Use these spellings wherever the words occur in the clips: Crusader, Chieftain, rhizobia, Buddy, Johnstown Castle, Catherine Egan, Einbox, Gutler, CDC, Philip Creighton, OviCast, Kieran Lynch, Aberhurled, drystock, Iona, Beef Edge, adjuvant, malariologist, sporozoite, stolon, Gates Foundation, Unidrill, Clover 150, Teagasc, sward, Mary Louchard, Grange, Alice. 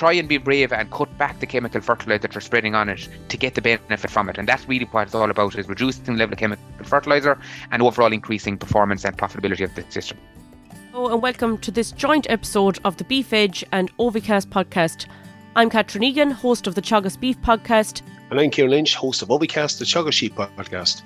try and be brave and cut back the chemical fertiliser that you're spreading on it to get the benefit from it. And that's really what it's all about, is reducing the level of chemical fertiliser and overall increasing performance and profitability of the system. Hello and welcome to this joint episode of the Beef Edge and OviCast podcast. I'm Catherine Egan, host of the Teagasc Beef podcast. And I'm Kieran Lynch, host of OviCast, the Teagasc Sheep podcast.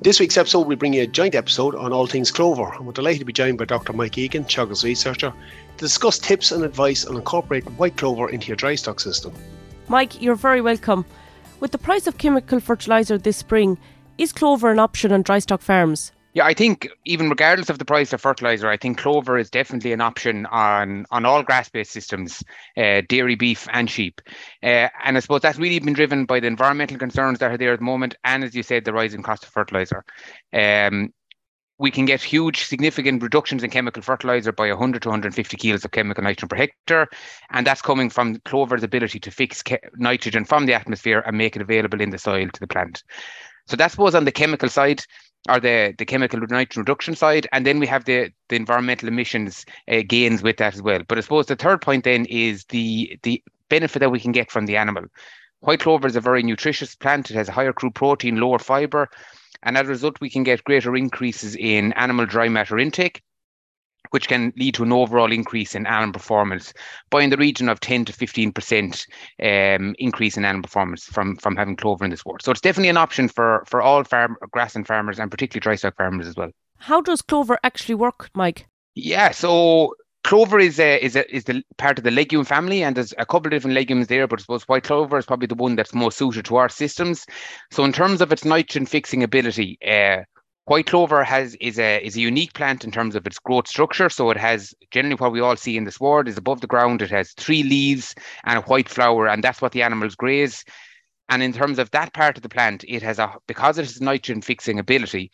This week's episode, we bring you a joint episode on all things clover, and we're delighted to be joined by Dr. Mike Egan, Teagasc researcher, to discuss tips and advice on incorporating white clover into your dry stock system. Mike, you're very welcome. With the price of chemical fertiliser this spring, is clover an option on dry stock farms? Yeah, I think even regardless of the price of fertiliser, I think clover is definitely an option on all grass-based systems, dairy, beef and sheep. And I suppose that's really been driven by the environmental concerns that are there at the moment and, as you said, the rising cost of fertiliser. We can get huge, significant reductions in chemical fertiliser by 100 to 150 kilos of chemical nitrogen per hectare. And that's coming from clover's ability to fix nitrogen from the atmosphere and make it available in the soil to the plant. So that was on the chemical side, or the chemical nitrogen reduction side, and then we have the environmental emissions gains with that as well. But I suppose the third point then is the benefit that we can get from the animal. White clover is a very nutritious plant. It has a higher crude protein, lower fibre, and as a result we can get greater increases in animal dry matter intake, which can lead to an overall increase in animal performance by in the region of 10 to 15% increase in animal performance from having clover in this wort. So it's definitely an option for all grassland farmers and particularly dry stock farmers as well. How does clover actually work, Mike? Yeah, so clover is the part of the legume family, and there's a couple of different legumes there, but I suppose white clover is probably the one that's most suited to our systems. So in terms of its nitrogen fixing ability, white clover is a unique plant in terms of its growth structure. So it has, generally what we all see in the sward is above the ground, it has three leaves and a white flower, and that's what the animals graze. And in terms of that part of the plant, it has because it has nitrogen fixing ability,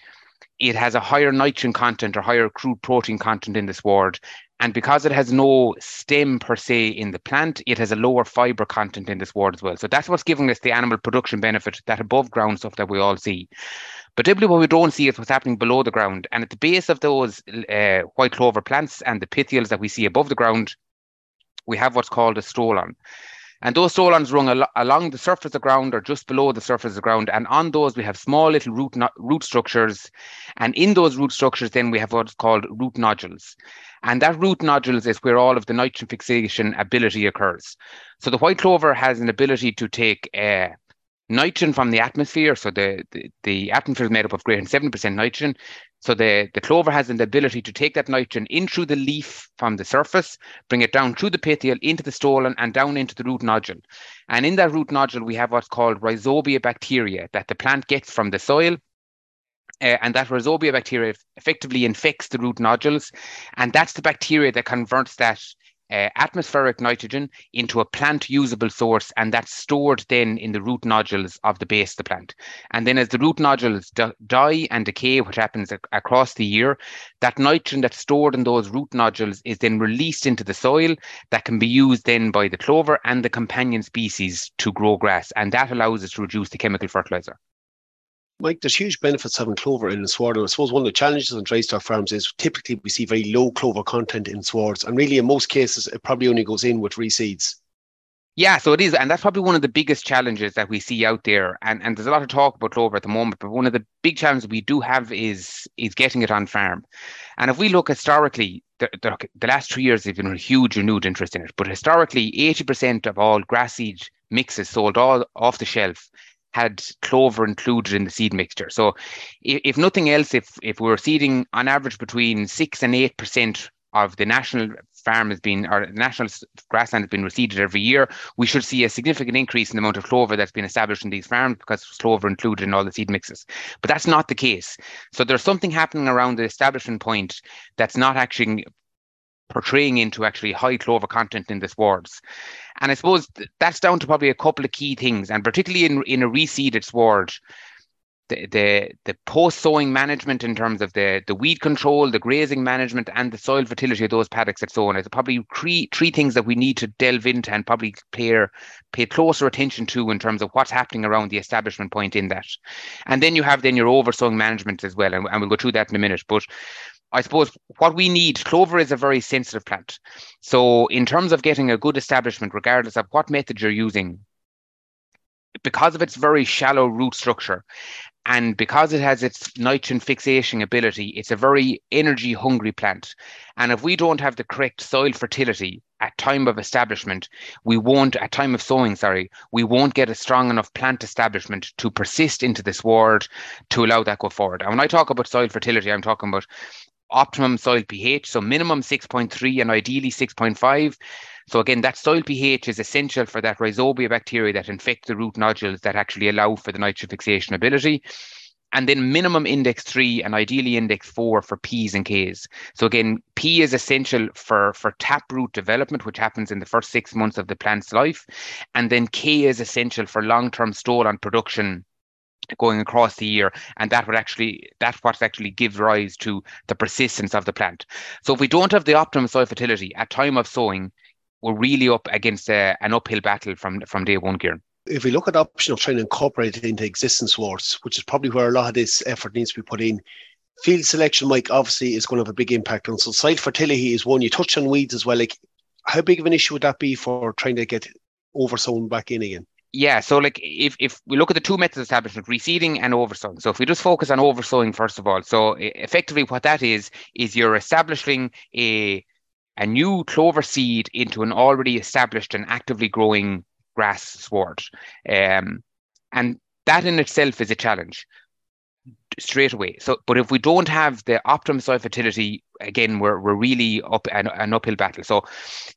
it has a higher nitrogen content or higher crude protein content in the sward. And because it has no stem per se in the plant, it has a lower fibre content in the sward as well. So that's what's giving us the animal production benefit, that above ground stuff that we all see. But typically what we don't see is what's happening below the ground. And at the base of those white clover plants and the petioles that we see above the ground, we have what's called a stolon. And those stolons run along the surface of the ground or just below the surface of the ground. And on those, we have small little root structures. And in those root structures, then we have what's called root nodules. And that root nodules is where all of the nitrogen fixation ability occurs. So the white clover has an ability to take nitrogen from the atmosphere. So the atmosphere is made up of greater than 70% nitrogen. So the clover has an ability to take that nitrogen in through the leaf from the surface, bring it down through the petiole, into the stolon and down into the root nodule. And in that root nodule, we have what's called rhizobia bacteria that the plant gets from the soil. And that rhizobia bacteria effectively infects the root nodules. And that's the bacteria that converts that atmospheric nitrogen into a plant usable source, and that's stored then in the root nodules of the base of the plant. And then as the root nodules die and decay, which happens across the year, that nitrogen that's stored in those root nodules is then released into the soil that can be used then by the clover and the companion species to grow grass, and that allows us to reduce the chemical fertiliser. Mike, there's huge benefits having clover in the sward, and I suppose one of the challenges on dry stock farms is typically we see very low clover content in swards, and really in most cases it probably only goes in with reseeds. Yeah, so it is, and that's probably one of the biggest challenges that we see out there, and there's a lot of talk about clover at the moment, but one of the big challenges we do have is getting it on farm. And if we look historically, the last 3 years there's been a huge renewed interest in it, but historically 80% of all grass seed mixes sold all off the shelf had clover included in the seed mixture. So if nothing else, if we're seeding on average between 6 and 8% of the national farm has been, or national grassland has been reseeded every year, we should see a significant increase in the amount of clover that's been established in these farms because clover included in all the seed mixes. But that's not the case. So there's something happening around the establishment point that's not actually portraying into actually high clover content in the swards. And I suppose that's down to probably a couple of key things, and particularly in a reseeded sward, the post-sowing management in terms of the weed control, the grazing management and the soil fertility of those paddocks that's sown is probably three things that we need to delve into and probably pay closer attention to in terms of what's happening around the establishment point in that. And then you have your oversowing management as well, and we'll go through that in a minute. But I suppose what we need, clover is a very sensitive plant. So in terms of getting a good establishment, regardless of what method you're using, because of its very shallow root structure and because it has its nitrogen fixation ability, it's a very energy hungry plant. And if we don't have the correct soil fertility at time of establishment, we won't get a strong enough plant establishment to persist into this ward to allow that go forward. And when I talk about soil fertility, I'm talking about optimum soil pH, so minimum 6.3 and ideally 6.5. So again, that soil pH is essential for that rhizobia bacteria that infect the root nodules that actually allow for the nitrogen fixation ability. And then minimum index 3 and ideally index 4 for P's and K's. So again, P is essential for taproot development, which happens in the first 6 months of the plant's life. And then K is essential for long-term stole on production going across the year, and that's what actually gives rise to the persistence of the plant. So if we don't have the optimum soil fertility at time of sowing, we're really up against an uphill battle from day one, Kieran. If we look at the option of trying to incorporate it into existence wards, which is probably where a lot of this effort needs to be put in, field selection, Mike, obviously is going to have a big impact on. So soil fertility is one. You touched on weeds as well. Like, how big of an issue would that be for trying to get oversown back in again? Yeah, so like if we look at the two methods of establishment, reseeding and oversowing. So if we just focus on oversowing, first of all. So effectively what that is you're establishing a new clover seed into an already established and actively growing grass sward. And that in itself is a challenge straight away. So, but if we don't have the optimum soil fertility, again, we're really up an uphill battle. So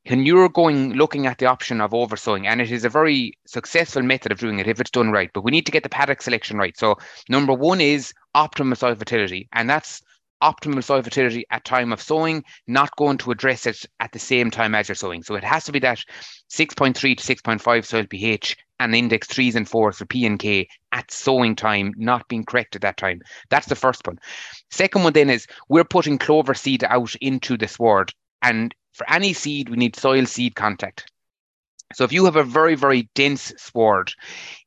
when you're looking at the option of oversowing, and it is a very successful method of doing it if it's done right, but we need to get the paddock selection right. So number one is optimal soil fertility, and that's optimal soil fertility at time of sowing, not going to address it at the same time as you're sowing. So it has to be that 6.3 to 6.5 soil pH and index 3s and 4s for P and K at sowing time, not being correct at that time. That's the first one. Second one then is we're putting clover seed out into the sward. And for any seed, we need soil seed contact. So if you have a very, very dense sward,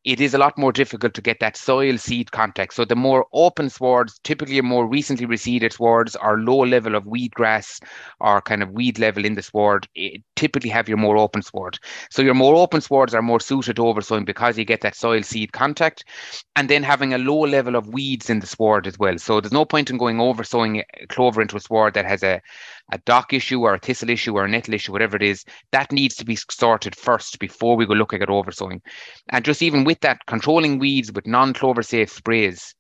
it is a lot more difficult to get that soil seed contact. So the more open swards, typically more recently reseeded swards, or low level of weed grass or kind of weed level in the sward, typically have your more open sward. So your more open swards are more suited to oversowing because you get that soil seed contact, and then having a low level of weeds in the sward as well. So there's no point in going oversowing clover into a sward that has a dock issue or a thistle issue or a nettle issue, whatever it is. That needs to be sorted first before we go looking at oversowing. And just even with that, controlling weeds with non-clover safe sprays,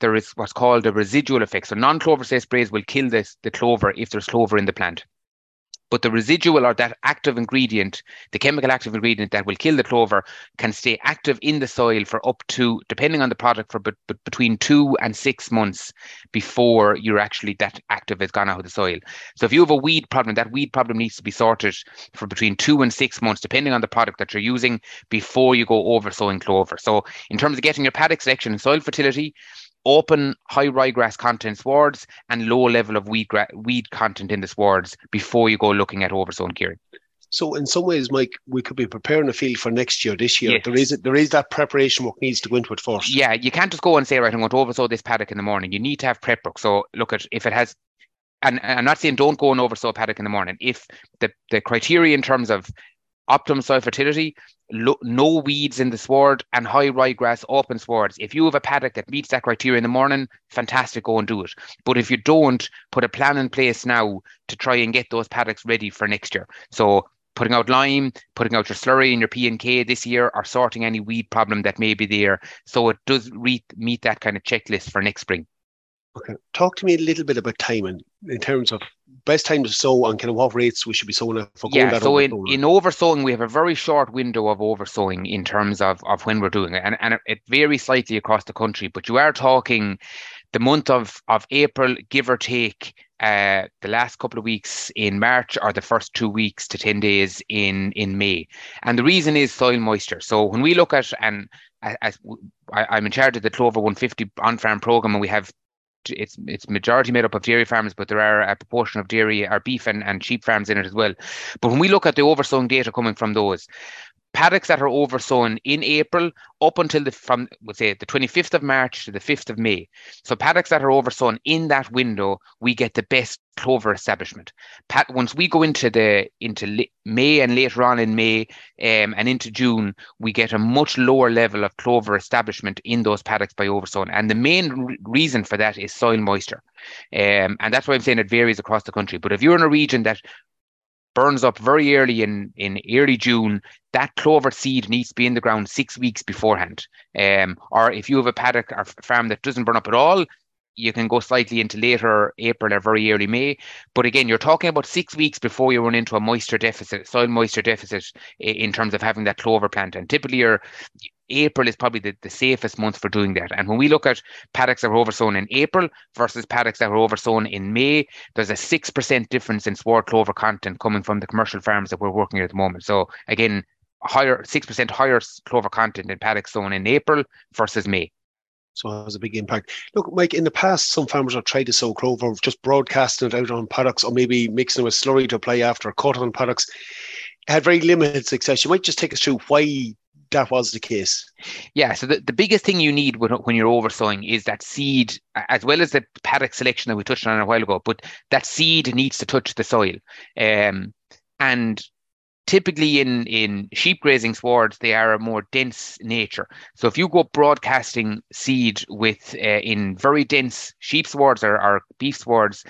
there is what's called a residual effect. So non-clover safe sprays will kill the clover if there's clover in the plant. But the residual, or that active ingredient, the chemical active ingredient that will kill the clover, can stay active in the soil for up to, depending on the product, for between 2 and 6 months before you're actually, that active has gone out of the soil. So if you have a weed problem, that weed problem needs to be sorted for between 2 and 6 months, depending on the product that you're using, before you go over sowing clover. So in terms of getting your paddock selection and soil fertility, open high ryegrass content swards and low level of weed content in the swards before you go looking at oversown, Kieran. So in some ways, Mike, we could be preparing a field for next year, this year. Yes. There is that preparation work needs to go into it first. Yeah, you can't just go and say, right, I'm going to oversow this paddock in the morning. You need to have prep work. So look at if it has, and I'm not saying don't go and oversow a paddock in the morning. If the criteria in terms of optimum soil fertility, no weeds in the sward, and high ryegrass open swards. If you have a paddock that meets that criteria in the morning, fantastic, go and do it. But if you don't, put a plan in place now to try and get those paddocks ready for next year. So putting out lime, putting out your slurry and your P and K this year, or sorting any weed problem that may be there, so it does meet that kind of checklist for next spring. Okay. Talk to me a little bit about timing in terms of best time to sow and kind of what rates we should be sowing at for going. Yeah, so in oversowing, we have a very short window of oversowing in terms of when we're doing it. And it varies slightly across the country, but you are talking the month of April, give or take, the last couple of weeks in March or the first 2 weeks to 10 days in May. And the reason is soil moisture. So when we look at, and I'm in charge of the Clover 150 on-farm program, and we have it's majority made up of dairy farms, but there are a proportion of dairy or beef and sheep farms in it as well. But when we look at the oversowing data coming from those, paddocks that are oversown in April up until the 25th of March to the 5th of May. So paddocks that are oversown in that window, we get the best clover establishment. Once we go into May and later on in May and into June, we get a much lower level of clover establishment in those paddocks by oversown. And the main reason for that is soil moisture. And that's why I'm saying it varies across the country. But if you're in a region that burns up very early in early June, that clover seed needs to be in the ground 6 weeks beforehand. Or if you have a paddock or farm that doesn't burn up at all, you can go slightly into later April or very early May. But again, you're talking about 6 weeks before you run into a moisture deficit, soil moisture deficit in terms of having that clover plant. And typically April is probably the safest month for doing that. And when we look at paddocks that were oversown in April versus paddocks that were oversown in May, there's a 6% difference in sward clover content coming from the commercial farms that we're working at the moment. So again, 6% higher clover content in paddocks sown in April versus May. So it has a big impact. Look, Mike, in the past, some farmers have tried to sow clover, just broadcasting it out on paddocks or maybe mixing it with slurry to apply after a cut on paddocks. It had very limited success. You might just take us through why that was the case. Yeah, so the biggest thing you need when you're oversowing is that seed, as well as the paddock selection that we touched on a while ago, but that seed needs to touch the soil. And typically in sheep grazing swards, they are a more dense nature. So if you go broadcasting seed in very dense sheep swards or beef swards,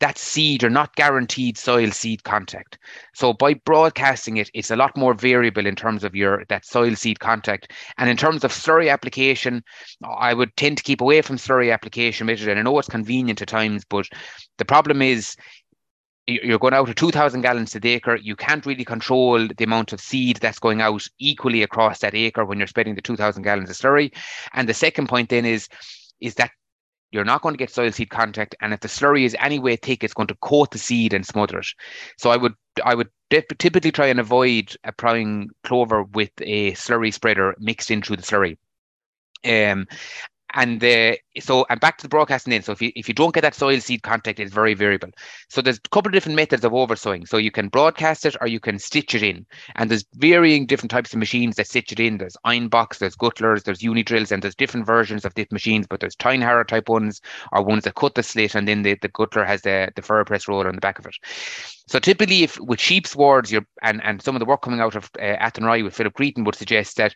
that seed are not guaranteed soil seed contact. So by broadcasting it, it's a lot more variable in terms of that soil seed contact. And in terms of slurry application, I would tend to keep away from slurry application method. And I know it's convenient at times, but the problem is you're going out to 2,000 gallons to the acre. You can't really control the amount of seed that's going out equally across that acre when you're spreading the 2,000 gallons of slurry. And the second point then is that you're not going to get soil seed contact, and if the slurry is any way thick, it's going to coat the seed and smother it. So I would typically try and avoid applying clover with a slurry spreader mixed in through the slurry. And back to the broadcasting in. So if you don't get that soil seed contact, it's very variable. So there's a couple of different methods of oversowing. So you can broadcast it or you can stitch it in. And there's varying different types of machines that stitch it in. There's Einbox, there's Gutlers, there's Unidrills, and there's different versions of these machines, but there's tine harrow type ones or ones that cut the slit, and then the Gutler has the furrow press roller on the back of it. So typically with sheep swards, and some of the work coming out of Athenry with Philip Creighton would suggest that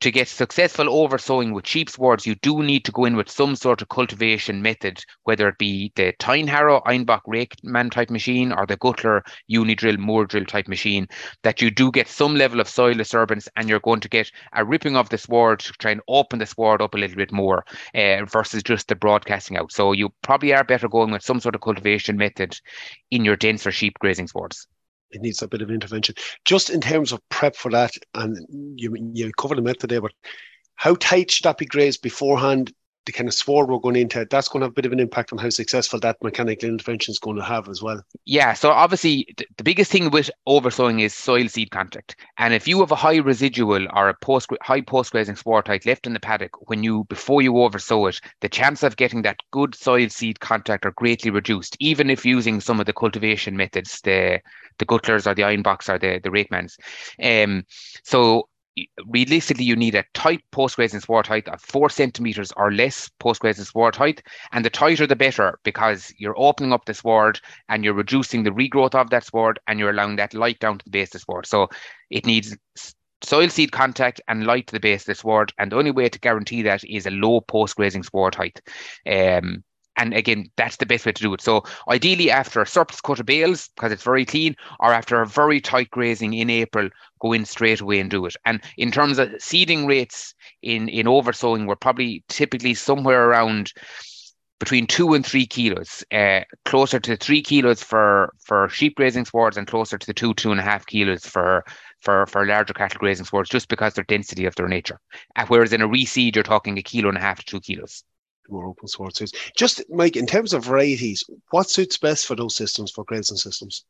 to get successful oversowing with sheep swards, you do need to go in with some sort of cultivation method, whether it be the tine harrow, Einbach Rakeman type machine, or the Gutler, Unidrill, Moor drill type machine, that you do get some level of soil disturbance and you're going to get a ripping of the sward to try and open the sward up a little bit more versus just the broadcasting out. So you probably are better going with some sort of cultivation method in your denser sheep grazing swards. It needs a bit of intervention. Just in terms of prep for that, and you covered the method there, but how tight should that be grazed beforehand? The kind of sward we're going into, that's going to have a bit of an impact on how successful that mechanical intervention is going to have as well. Yeah, so obviously the biggest thing with oversowing is soil seed contact. And if you have a high residual or a high post-grazing sward type left in the paddock before you oversow it, the chance of getting that good soil seed contact are greatly reduced, even if using some of the cultivation methods, the Gutlers or the Einbox or the Rakemans. So realistically, you need a tight post-grazing sward height of 4 centimetres or less post-grazing sward height, and the tighter the better, because you're opening up the sward and you're reducing the regrowth of that sward and you're allowing that light down to the base of the sward. So it needs soil seed contact and light to the base of the sward, and the only way to guarantee that is a low post-grazing sward height. And again, that's the best way to do it. So ideally after a surplus cut of bales, because it's very clean, or after a very tight grazing in April, go in straight away and do it. And in terms of seeding rates in oversowing, we're probably typically somewhere around between 2 and 3 kilos, closer to 3 kilos for sheep grazing swards and closer to the 2.5 kilos for larger cattle grazing swards, just because their density of their nature. Whereas in a reseed, you're talking 1.5 to 2 kilos. More open sward suits. Just, Mike, in terms of varieties, what suits best for those systems, for grazing systems?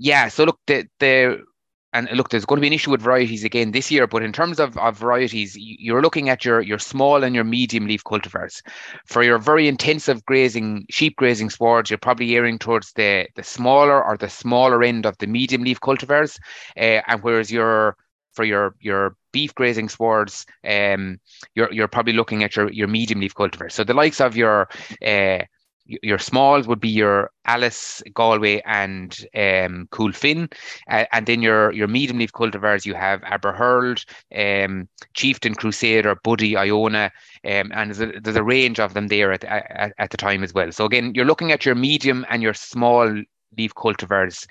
Yeah, so look, there's going to be an issue with varieties again this year, but in terms of varieties, you're looking at your small and your medium leaf cultivars. For your very intensive grazing, sheep grazing swards, you're probably erring towards the smaller end of the medium leaf cultivars, and whereas your for your beef grazing swards, you're probably looking at your medium leaf cultivars. So the likes of your smalls would be your Alice, Galway, and Coolfin, and then your medium leaf cultivars you have Aberhurled, Chieftain, Crusader, Buddy, Iona, and there's a range of them there at the time as well. So again, you're looking at your medium and your small leaf cultivars.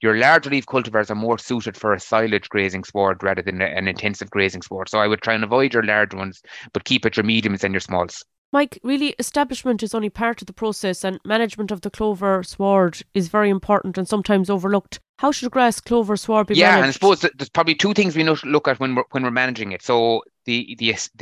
Your large leaf cultivars are more suited for a silage grazing sward rather than an intensive grazing sward. So I would try and avoid your large ones, but keep at your mediums and your smalls. Mike, really, establishment is only part of the process, and management of the clover sward is very important and sometimes overlooked. How should grass clover sward be managed? Yeah, and I suppose there's probably two things we look at when we're managing it. So the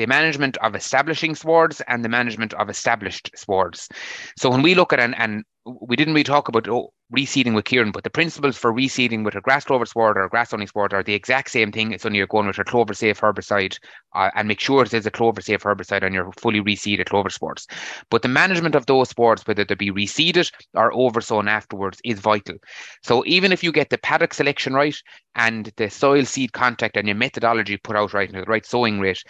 management of establishing swards and the management of established swards. So when we look at and we didn't really talk about reseeding with Kieran, but the principles for reseeding with a grass clover sward or a grass only sward are the exact same thing. It's only you're going with a clover safe herbicide, and make sure there's a clover safe herbicide on your fully reseeded clover swards. But the management of those swards, whether they be reseeded or oversown afterwards, is vital. So even if you get the paddock selection right and the soil seed contact and your methodology put out right and the right sowing rate,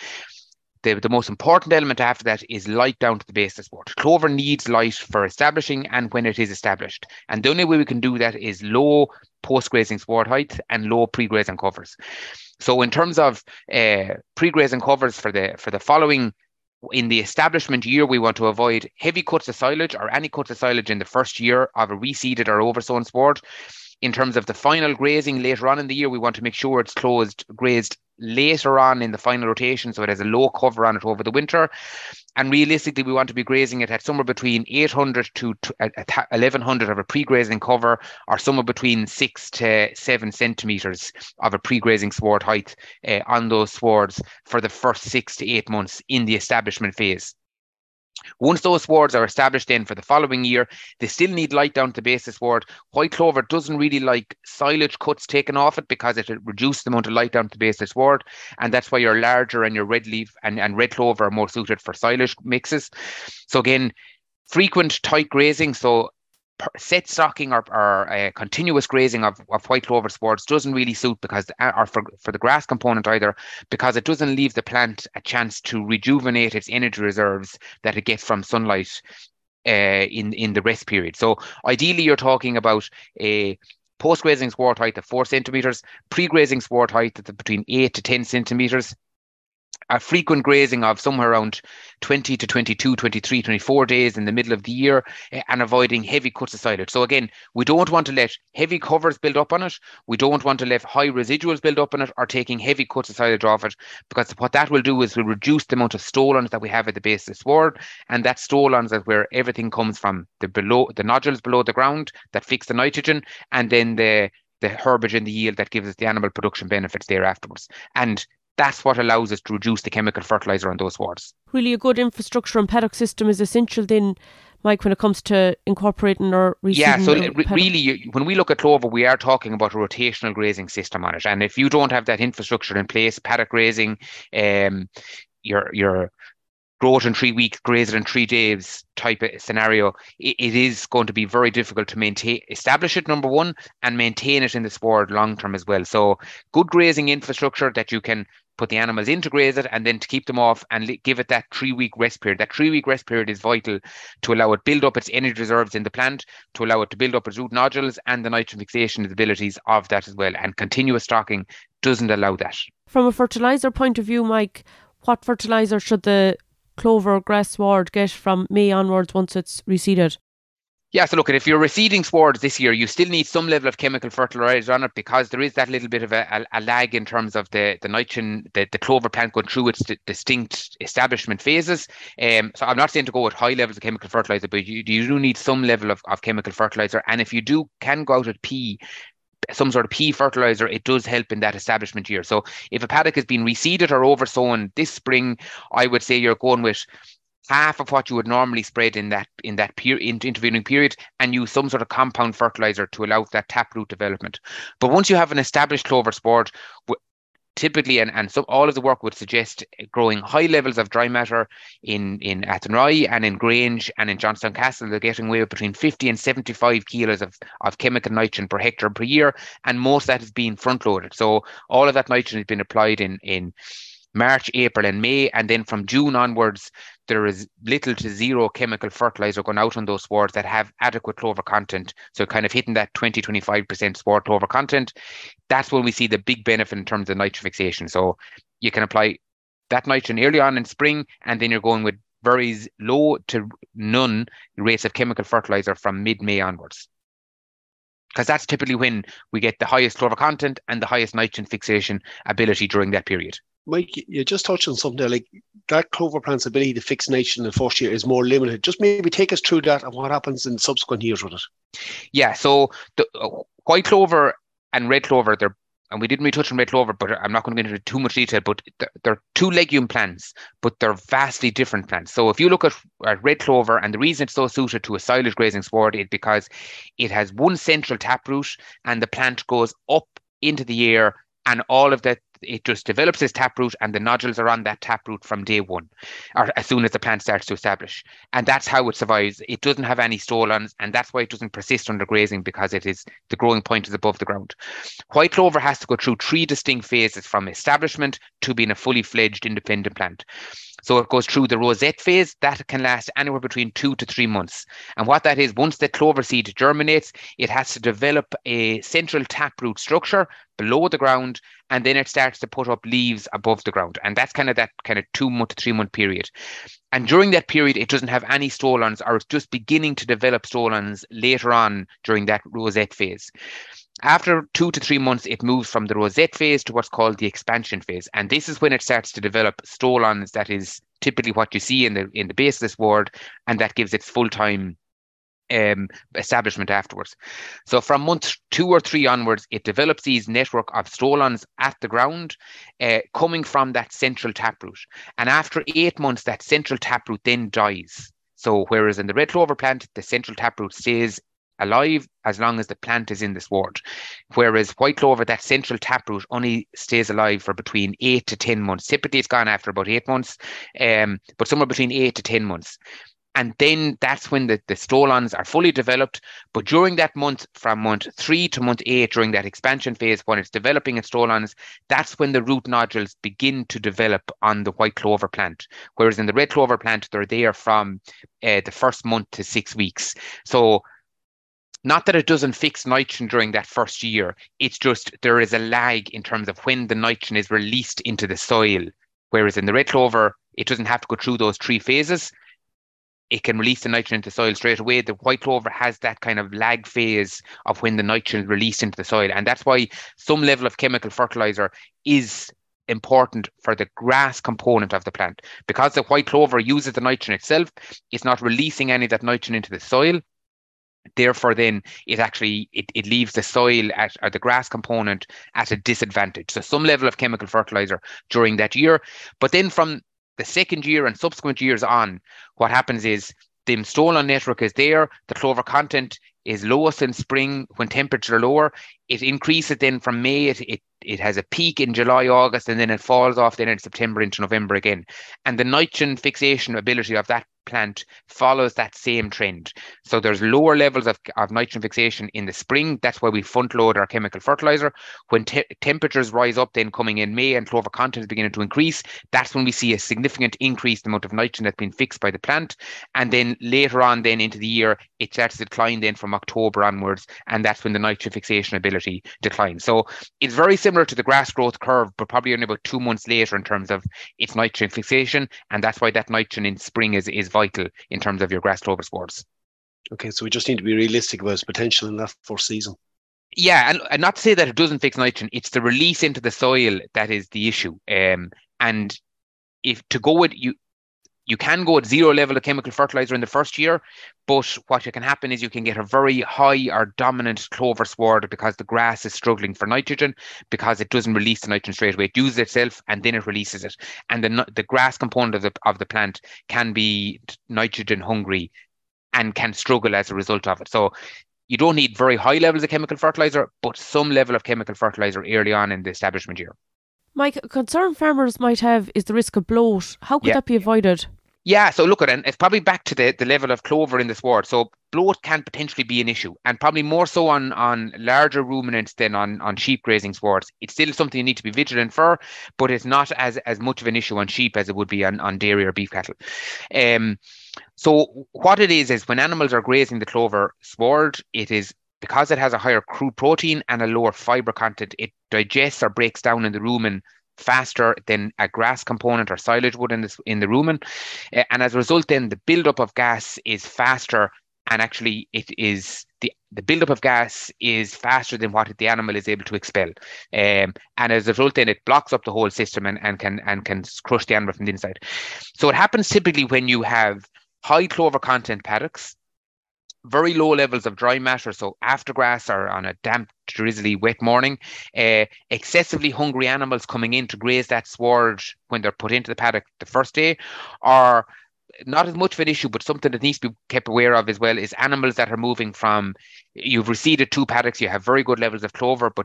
the most important element after that is light down to the base of the sward. Clover needs light for establishing and when it is established. And the only way we can do that is low post-grazing sward height and low pre-grazing covers. So in terms of pre-grazing covers for the following, in the establishment year, we want to avoid heavy cuts of silage or any cuts of silage in the first year of a reseeded or oversown sward. In terms of the final grazing later on in the year, we want to make sure it's grazed later on in the final rotation, so it has a low cover on it over the winter. And realistically, we want to be grazing it at somewhere between 800 to 1100 of a pre-grazing cover, or somewhere between 6 to 7 centimetres of a pre-grazing sward height on those swards for the first 6 to 8 months in the establishment phase. Once those swards are established then for the following year, they still need light down to the base of the sward. White clover doesn't really like silage cuts taken off it because it reduces the amount of light down to the base of the sward. And that's why your larger and your red leaf and red clover are more suited for silage mixes. So again, frequent tight grazing. So set stocking or continuous grazing of white clover swards doesn't really suit, because or for the grass component either, because it doesn't leave the plant a chance to rejuvenate its energy reserves that it gets from sunlight in the rest period. So ideally you're talking about a post-grazing sward height of 4 centimetres, pre-grazing sward height of between 8 to 10 centimetres, a frequent grazing of somewhere around 20 to 22, 23, 24 days in the middle of the year, and avoiding heavy cuts of silage. So again, we don't want to let heavy covers build up on it. We don't want to let high residuals build up on it, or taking heavy cuts of silage off it, because what that will do is we'll reduce the amount of stolons that we have at the base of the sward. And that stolons is where everything comes from, the nodules below the ground that fix the nitrogen, and then the herbage in the yield that gives us the animal production benefits there afterwards. And that's what allows us to reduce the chemical fertiliser on those swards. Really, a good infrastructure and paddock system is essential then, Mike, when it comes to incorporating or reseeding. Yeah, so really, when we look at clover, we are talking about a rotational grazing system on it. And if you don't have that infrastructure in place, paddock grazing, your grow it in 3 weeks, graze it in 3 days type of scenario, it is going to be very difficult to maintain, establish it, number one, and maintain it in the sward long term as well. So good grazing infrastructure that you can put the animals in to graze it, and then to keep them off and give it that 3 week rest period. That 3 week rest period is vital to allow it build up its energy reserves in the plant, to allow it to build up its root nodules and the nitrogen fixation abilities of that as well. And continuous stocking doesn't allow that. From a fertiliser point of view, Mike, what fertiliser should the clover grass sward get from May onwards once it's reseeded? Yeah, so look, if you're reseeding swards this year, you still need some level of chemical fertiliser on it, because there is that little bit of a lag in terms of the nitrogen, the clover plant going through its distinct establishment phases. So I'm not saying to go with high levels of chemical fertiliser, but you do need some level of chemical fertiliser. And if you can go out at some sort of pea fertiliser, it does help in that establishment year. So if a paddock has been reseeded or oversown this spring, I would say you're going with half of what you would normally spread in that intervening period, and use some sort of compound fertiliser to allow that taproot development. But once you have an established clover sward, typically, and so all of the work would suggest growing high levels of dry matter in Athenry and in Grange and in Johnstown Castle. They're getting away with between 50 and 75 kilos of chemical nitrogen per hectare per year, and most of that is being front-loaded. So all of that nitrogen has been applied in March, April and May, and then from June onwards there is little to zero chemical fertilizer going out on those swards that have adequate clover content. So kind of hitting that 20-25% sward clover content, that's when we see the big benefit in terms of nitrification. So you can apply that nitrogen early on in spring, and then you're going with very low to none rates of chemical fertilizer from mid-May onwards, because that's typically when we get the highest clover content and the highest nitrogen fixation ability during that period. Mike, you just touched on something there, like that clover plant's ability to fix nitrogen in the first year is more limited. Just maybe take us through that and what happens in subsequent years with it. Yeah, so the white clover and red clover, and we didn't really touch on red clover, but I'm not going to get into too much detail, but they're two legume plants, but they're vastly different plants. So if you look at red clover, and the reason it's so suited to a silage grazing sward is because it has one central taproot and the plant goes up into the air, and all of that, it just develops its taproot, and the nodules are on that taproot from day one, or as soon as the plant starts to establish. And that's how it survives. It doesn't have any stolons, and that's why it doesn't persist under grazing, because it is, the growing point is above the ground. White clover has to go through three distinct phases from establishment to being a fully fledged independent plant. So it goes through the rosette phase. That can last anywhere between 2 to 3 months. And what that is, once the clover seed germinates, it has to develop a central taproot structure below the ground, and then it starts to put up leaves above the ground. And that's kind of that kind of 2-month to 3-month period. And during that period, it doesn't have any stolons, or it's just beginning to develop stolons later on during that rosette phase. After 2 to 3 months, it moves from the rosette phase to what's called the expansion phase. And this is when it starts to develop stolons. That is typically what you see in the base of the sward, and that gives its full-time establishment afterwards. So from month 2 or 3 onwards, it develops these network of stolons at the ground, coming from that central taproot. And after 8 months, that central taproot then dies. So whereas in the red clover plant, the central taproot stays alive as long as the plant is in the sward, whereas white clover, that central taproot only stays alive for between 8 to 10 months. Typically it's gone after about 8 months, but somewhere between 8 to 10 months. And then that's when the stolons are fully developed. But during that month, from month 3 to month 8, during that expansion phase, when it's developing its stolons, that's when the root nodules begin to develop on the white clover plant. Whereas in the red clover plant, they're there from the first month to 6 weeks. So not that it doesn't fix nitrogen during that first year, it's just there is a lag in terms of when the nitrogen is released into the soil. Whereas in the red clover, it doesn't have to go through those 3 phases. It can release the nitrogen into the soil straight away. The white clover has that kind of lag phase of when the nitrogen is released into the soil. And that's why some level of chemical fertilizer is important for the grass component of the plant. Because the white clover uses the nitrogen itself, it's not releasing any of that nitrogen into the soil. Therefore, then it actually it leaves the soil or the grass component at a disadvantage. So some level of chemical fertilizer during that year. But then from the second year and subsequent years on, what happens is the stolon network is there. The clover content is lowest in spring when temperatures are lower. It increases then from May. It has a peak in July, August, and then it falls off then in September into November again. And the nitrogen fixation ability of that plant follows that same trend. So there's lower levels of nitrogen fixation in the spring. That's why we front load our chemical fertilizer. When temperatures rise up then coming in May and clover content is beginning to increase, that's when we see a significant increase in the amount of nitrogen that's been fixed by the plant. And then later on then into the year, it starts to decline then from October onwards, and that's when the nitrogen fixation ability declines. So it's very similar to the grass growth curve, but probably only about 2 months later in terms of its nitrogen fixation, and that's why that nitrogen in spring is vital in terms of your grass clover swards. Okay, so we just need to be realistic about its potential in that first season. Yeah, and not to say that it doesn't fix nitrogen, it's the release into the soil that is the issue. And if to go with you can go at zero level of chemical fertilizer in the first year, but what can happen is you can get a very high or dominant clover sward because the grass is struggling for nitrogen, because it doesn't release the nitrogen straight away. It uses itself and then it releases it. And the grass component of the plant can be nitrogen hungry and can struggle as a result of it. So you don't need very high levels of chemical fertilizer, but some level of chemical fertilizer early on in the establishment year. Mike, a concern farmers might have is the risk of bloat. How could that be avoided? Yeah, so look at it, it's probably back to the level of clover in this ward. So bloat can potentially be an issue, and probably more so on larger ruminants than on sheep grazing swards. It's still something you need to be vigilant for, but it's not as much of an issue on sheep as it would be on dairy or beef cattle. So what it is when animals are grazing the clover sward, it is because it has a higher crude protein and a lower fibre content, it digests or breaks down in the rumen faster than a grass component or silage would in the rumen, and as a result then the buildup of gas is faster, and actually it is the buildup of gas is faster than what the animal is able to expel, and as a result then it blocks up the whole system and can crush the animal from the inside. So it happens typically when you have high clover content paddocks, very low levels of dry matter, so aftergrass or on a damp, drizzly, wet morning, excessively hungry animals coming in to graze that sward when they're put into the paddock the first day, are not as much of an issue, but something that needs to be kept aware of as well is animals that are moving from, you've reseeded two paddocks, you have very good levels of clover, but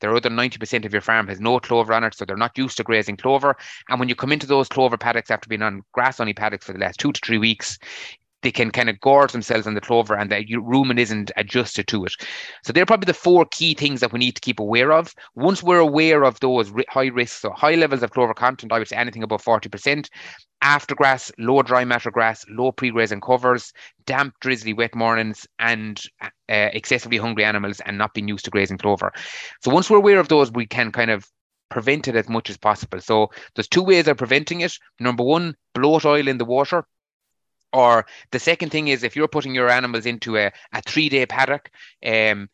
the other 90% of your farm has no clover on it, so they're not used to grazing clover. And when you come into those clover paddocks after being on grass-only paddocks for the last 2 to 3 weeks, they can kind of gorge themselves on the clover, and the rumen isn't adjusted to it. So they're probably the four key things that we need to keep aware of. Once we're aware of those high risks, so high levels of clover content, I would say anything above 40%, aftergrass, low dry matter grass, low pre-grazing covers, damp, drizzly, wet mornings, and excessively hungry animals and not being used to grazing clover. So once we're aware of those, we can kind of prevent it as much as possible. So there's two ways of preventing it. Number one, bloat oil in the water. Or the second thing is if you're putting your animals into a 3-day paddock, even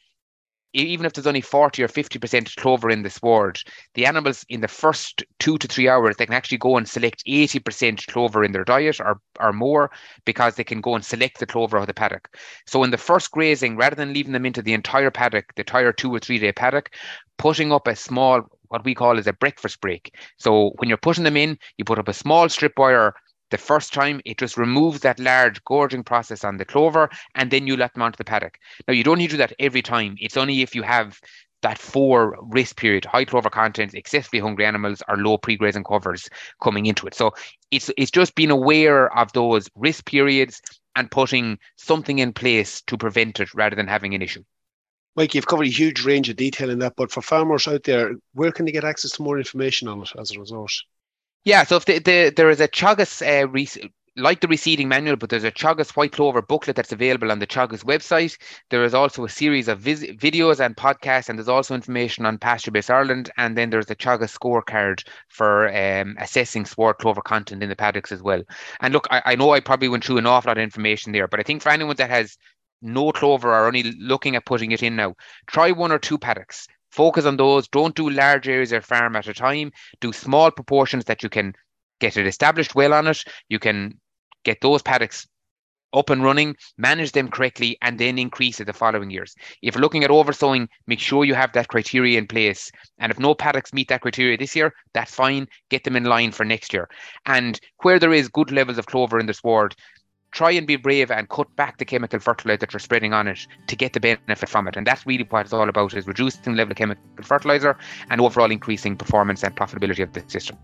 if there's only 40 or 50% clover in the sward, the animals in the first 2 to 3 hours, they can actually go and select 80% clover in their diet or more, because they can go and select the clover of the paddock. So in the first grazing, rather than leaving them into the entire paddock, the entire 2 or 3 day paddock, putting up a small, what we call is a breakfast break. So when you're putting them in, you put up a small strip wire. The first time, it just removes that large gorging process on the clover, and then you let them onto the paddock. Now, you don't need to do that every time. It's only if you have that 4 risk period, high clover content, excessively hungry animals, or low pre-grazing covers coming into it. So it's just being aware of those risk periods and putting something in place to prevent it rather than having an issue. Mike, you've covered a huge range of detail in that, but for farmers out there, where can they get access to more information on it as a result? Yeah, so if there is a Teagasc, like the reseeding manual, but there's a Teagasc white clover booklet that's available on the Teagasc website. There is also a series of videos and podcasts, and there's also information on Pasture-Based Ireland. And then there's the Teagasc scorecard for assessing sward clover content in the paddocks as well. And look, I know I probably went through an awful lot of information there, but I think for anyone that has no clover or only looking at putting it in now, try 1 or 2 paddocks. Focus on those. Don't do large areas of farm at a time. Do small proportions that you can get it established well on it. You can get those paddocks up and running, manage them correctly, and then increase it the following years. If you're looking at oversowing, make sure you have that criteria in place. And if no paddocks meet that criteria this year, that's fine. Get them in line for next year. And where there is good levels of clover in the sward, try and be brave and cut back the chemical fertilizer that you're spreading on it to get the benefit from it. And that's really what it's all about, is reducing the level of chemical fertilizer and overall increasing performance and profitability of the system.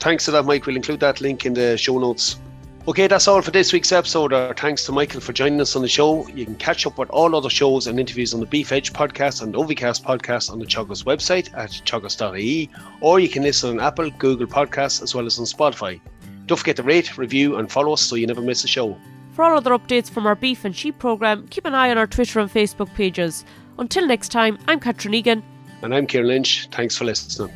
Thanks to that, Mike. We'll include that link in the show notes. Okay, that's all for this week's episode. Our thanks to Michael for joining us on the show. You can catch up with all other shows and interviews on the Beef Edge podcast and OviCast podcast on the Teagasc website at teagasc.ie, or you can listen on Apple, Google Podcasts, as well as on Spotify. Don't forget to rate, review and follow us so you never miss a show. For all other updates from our beef and sheep programme, keep an eye on our Twitter and Facebook pages. Until next time, I'm Catherine Egan. And I'm Kieran Lynch. Thanks for listening.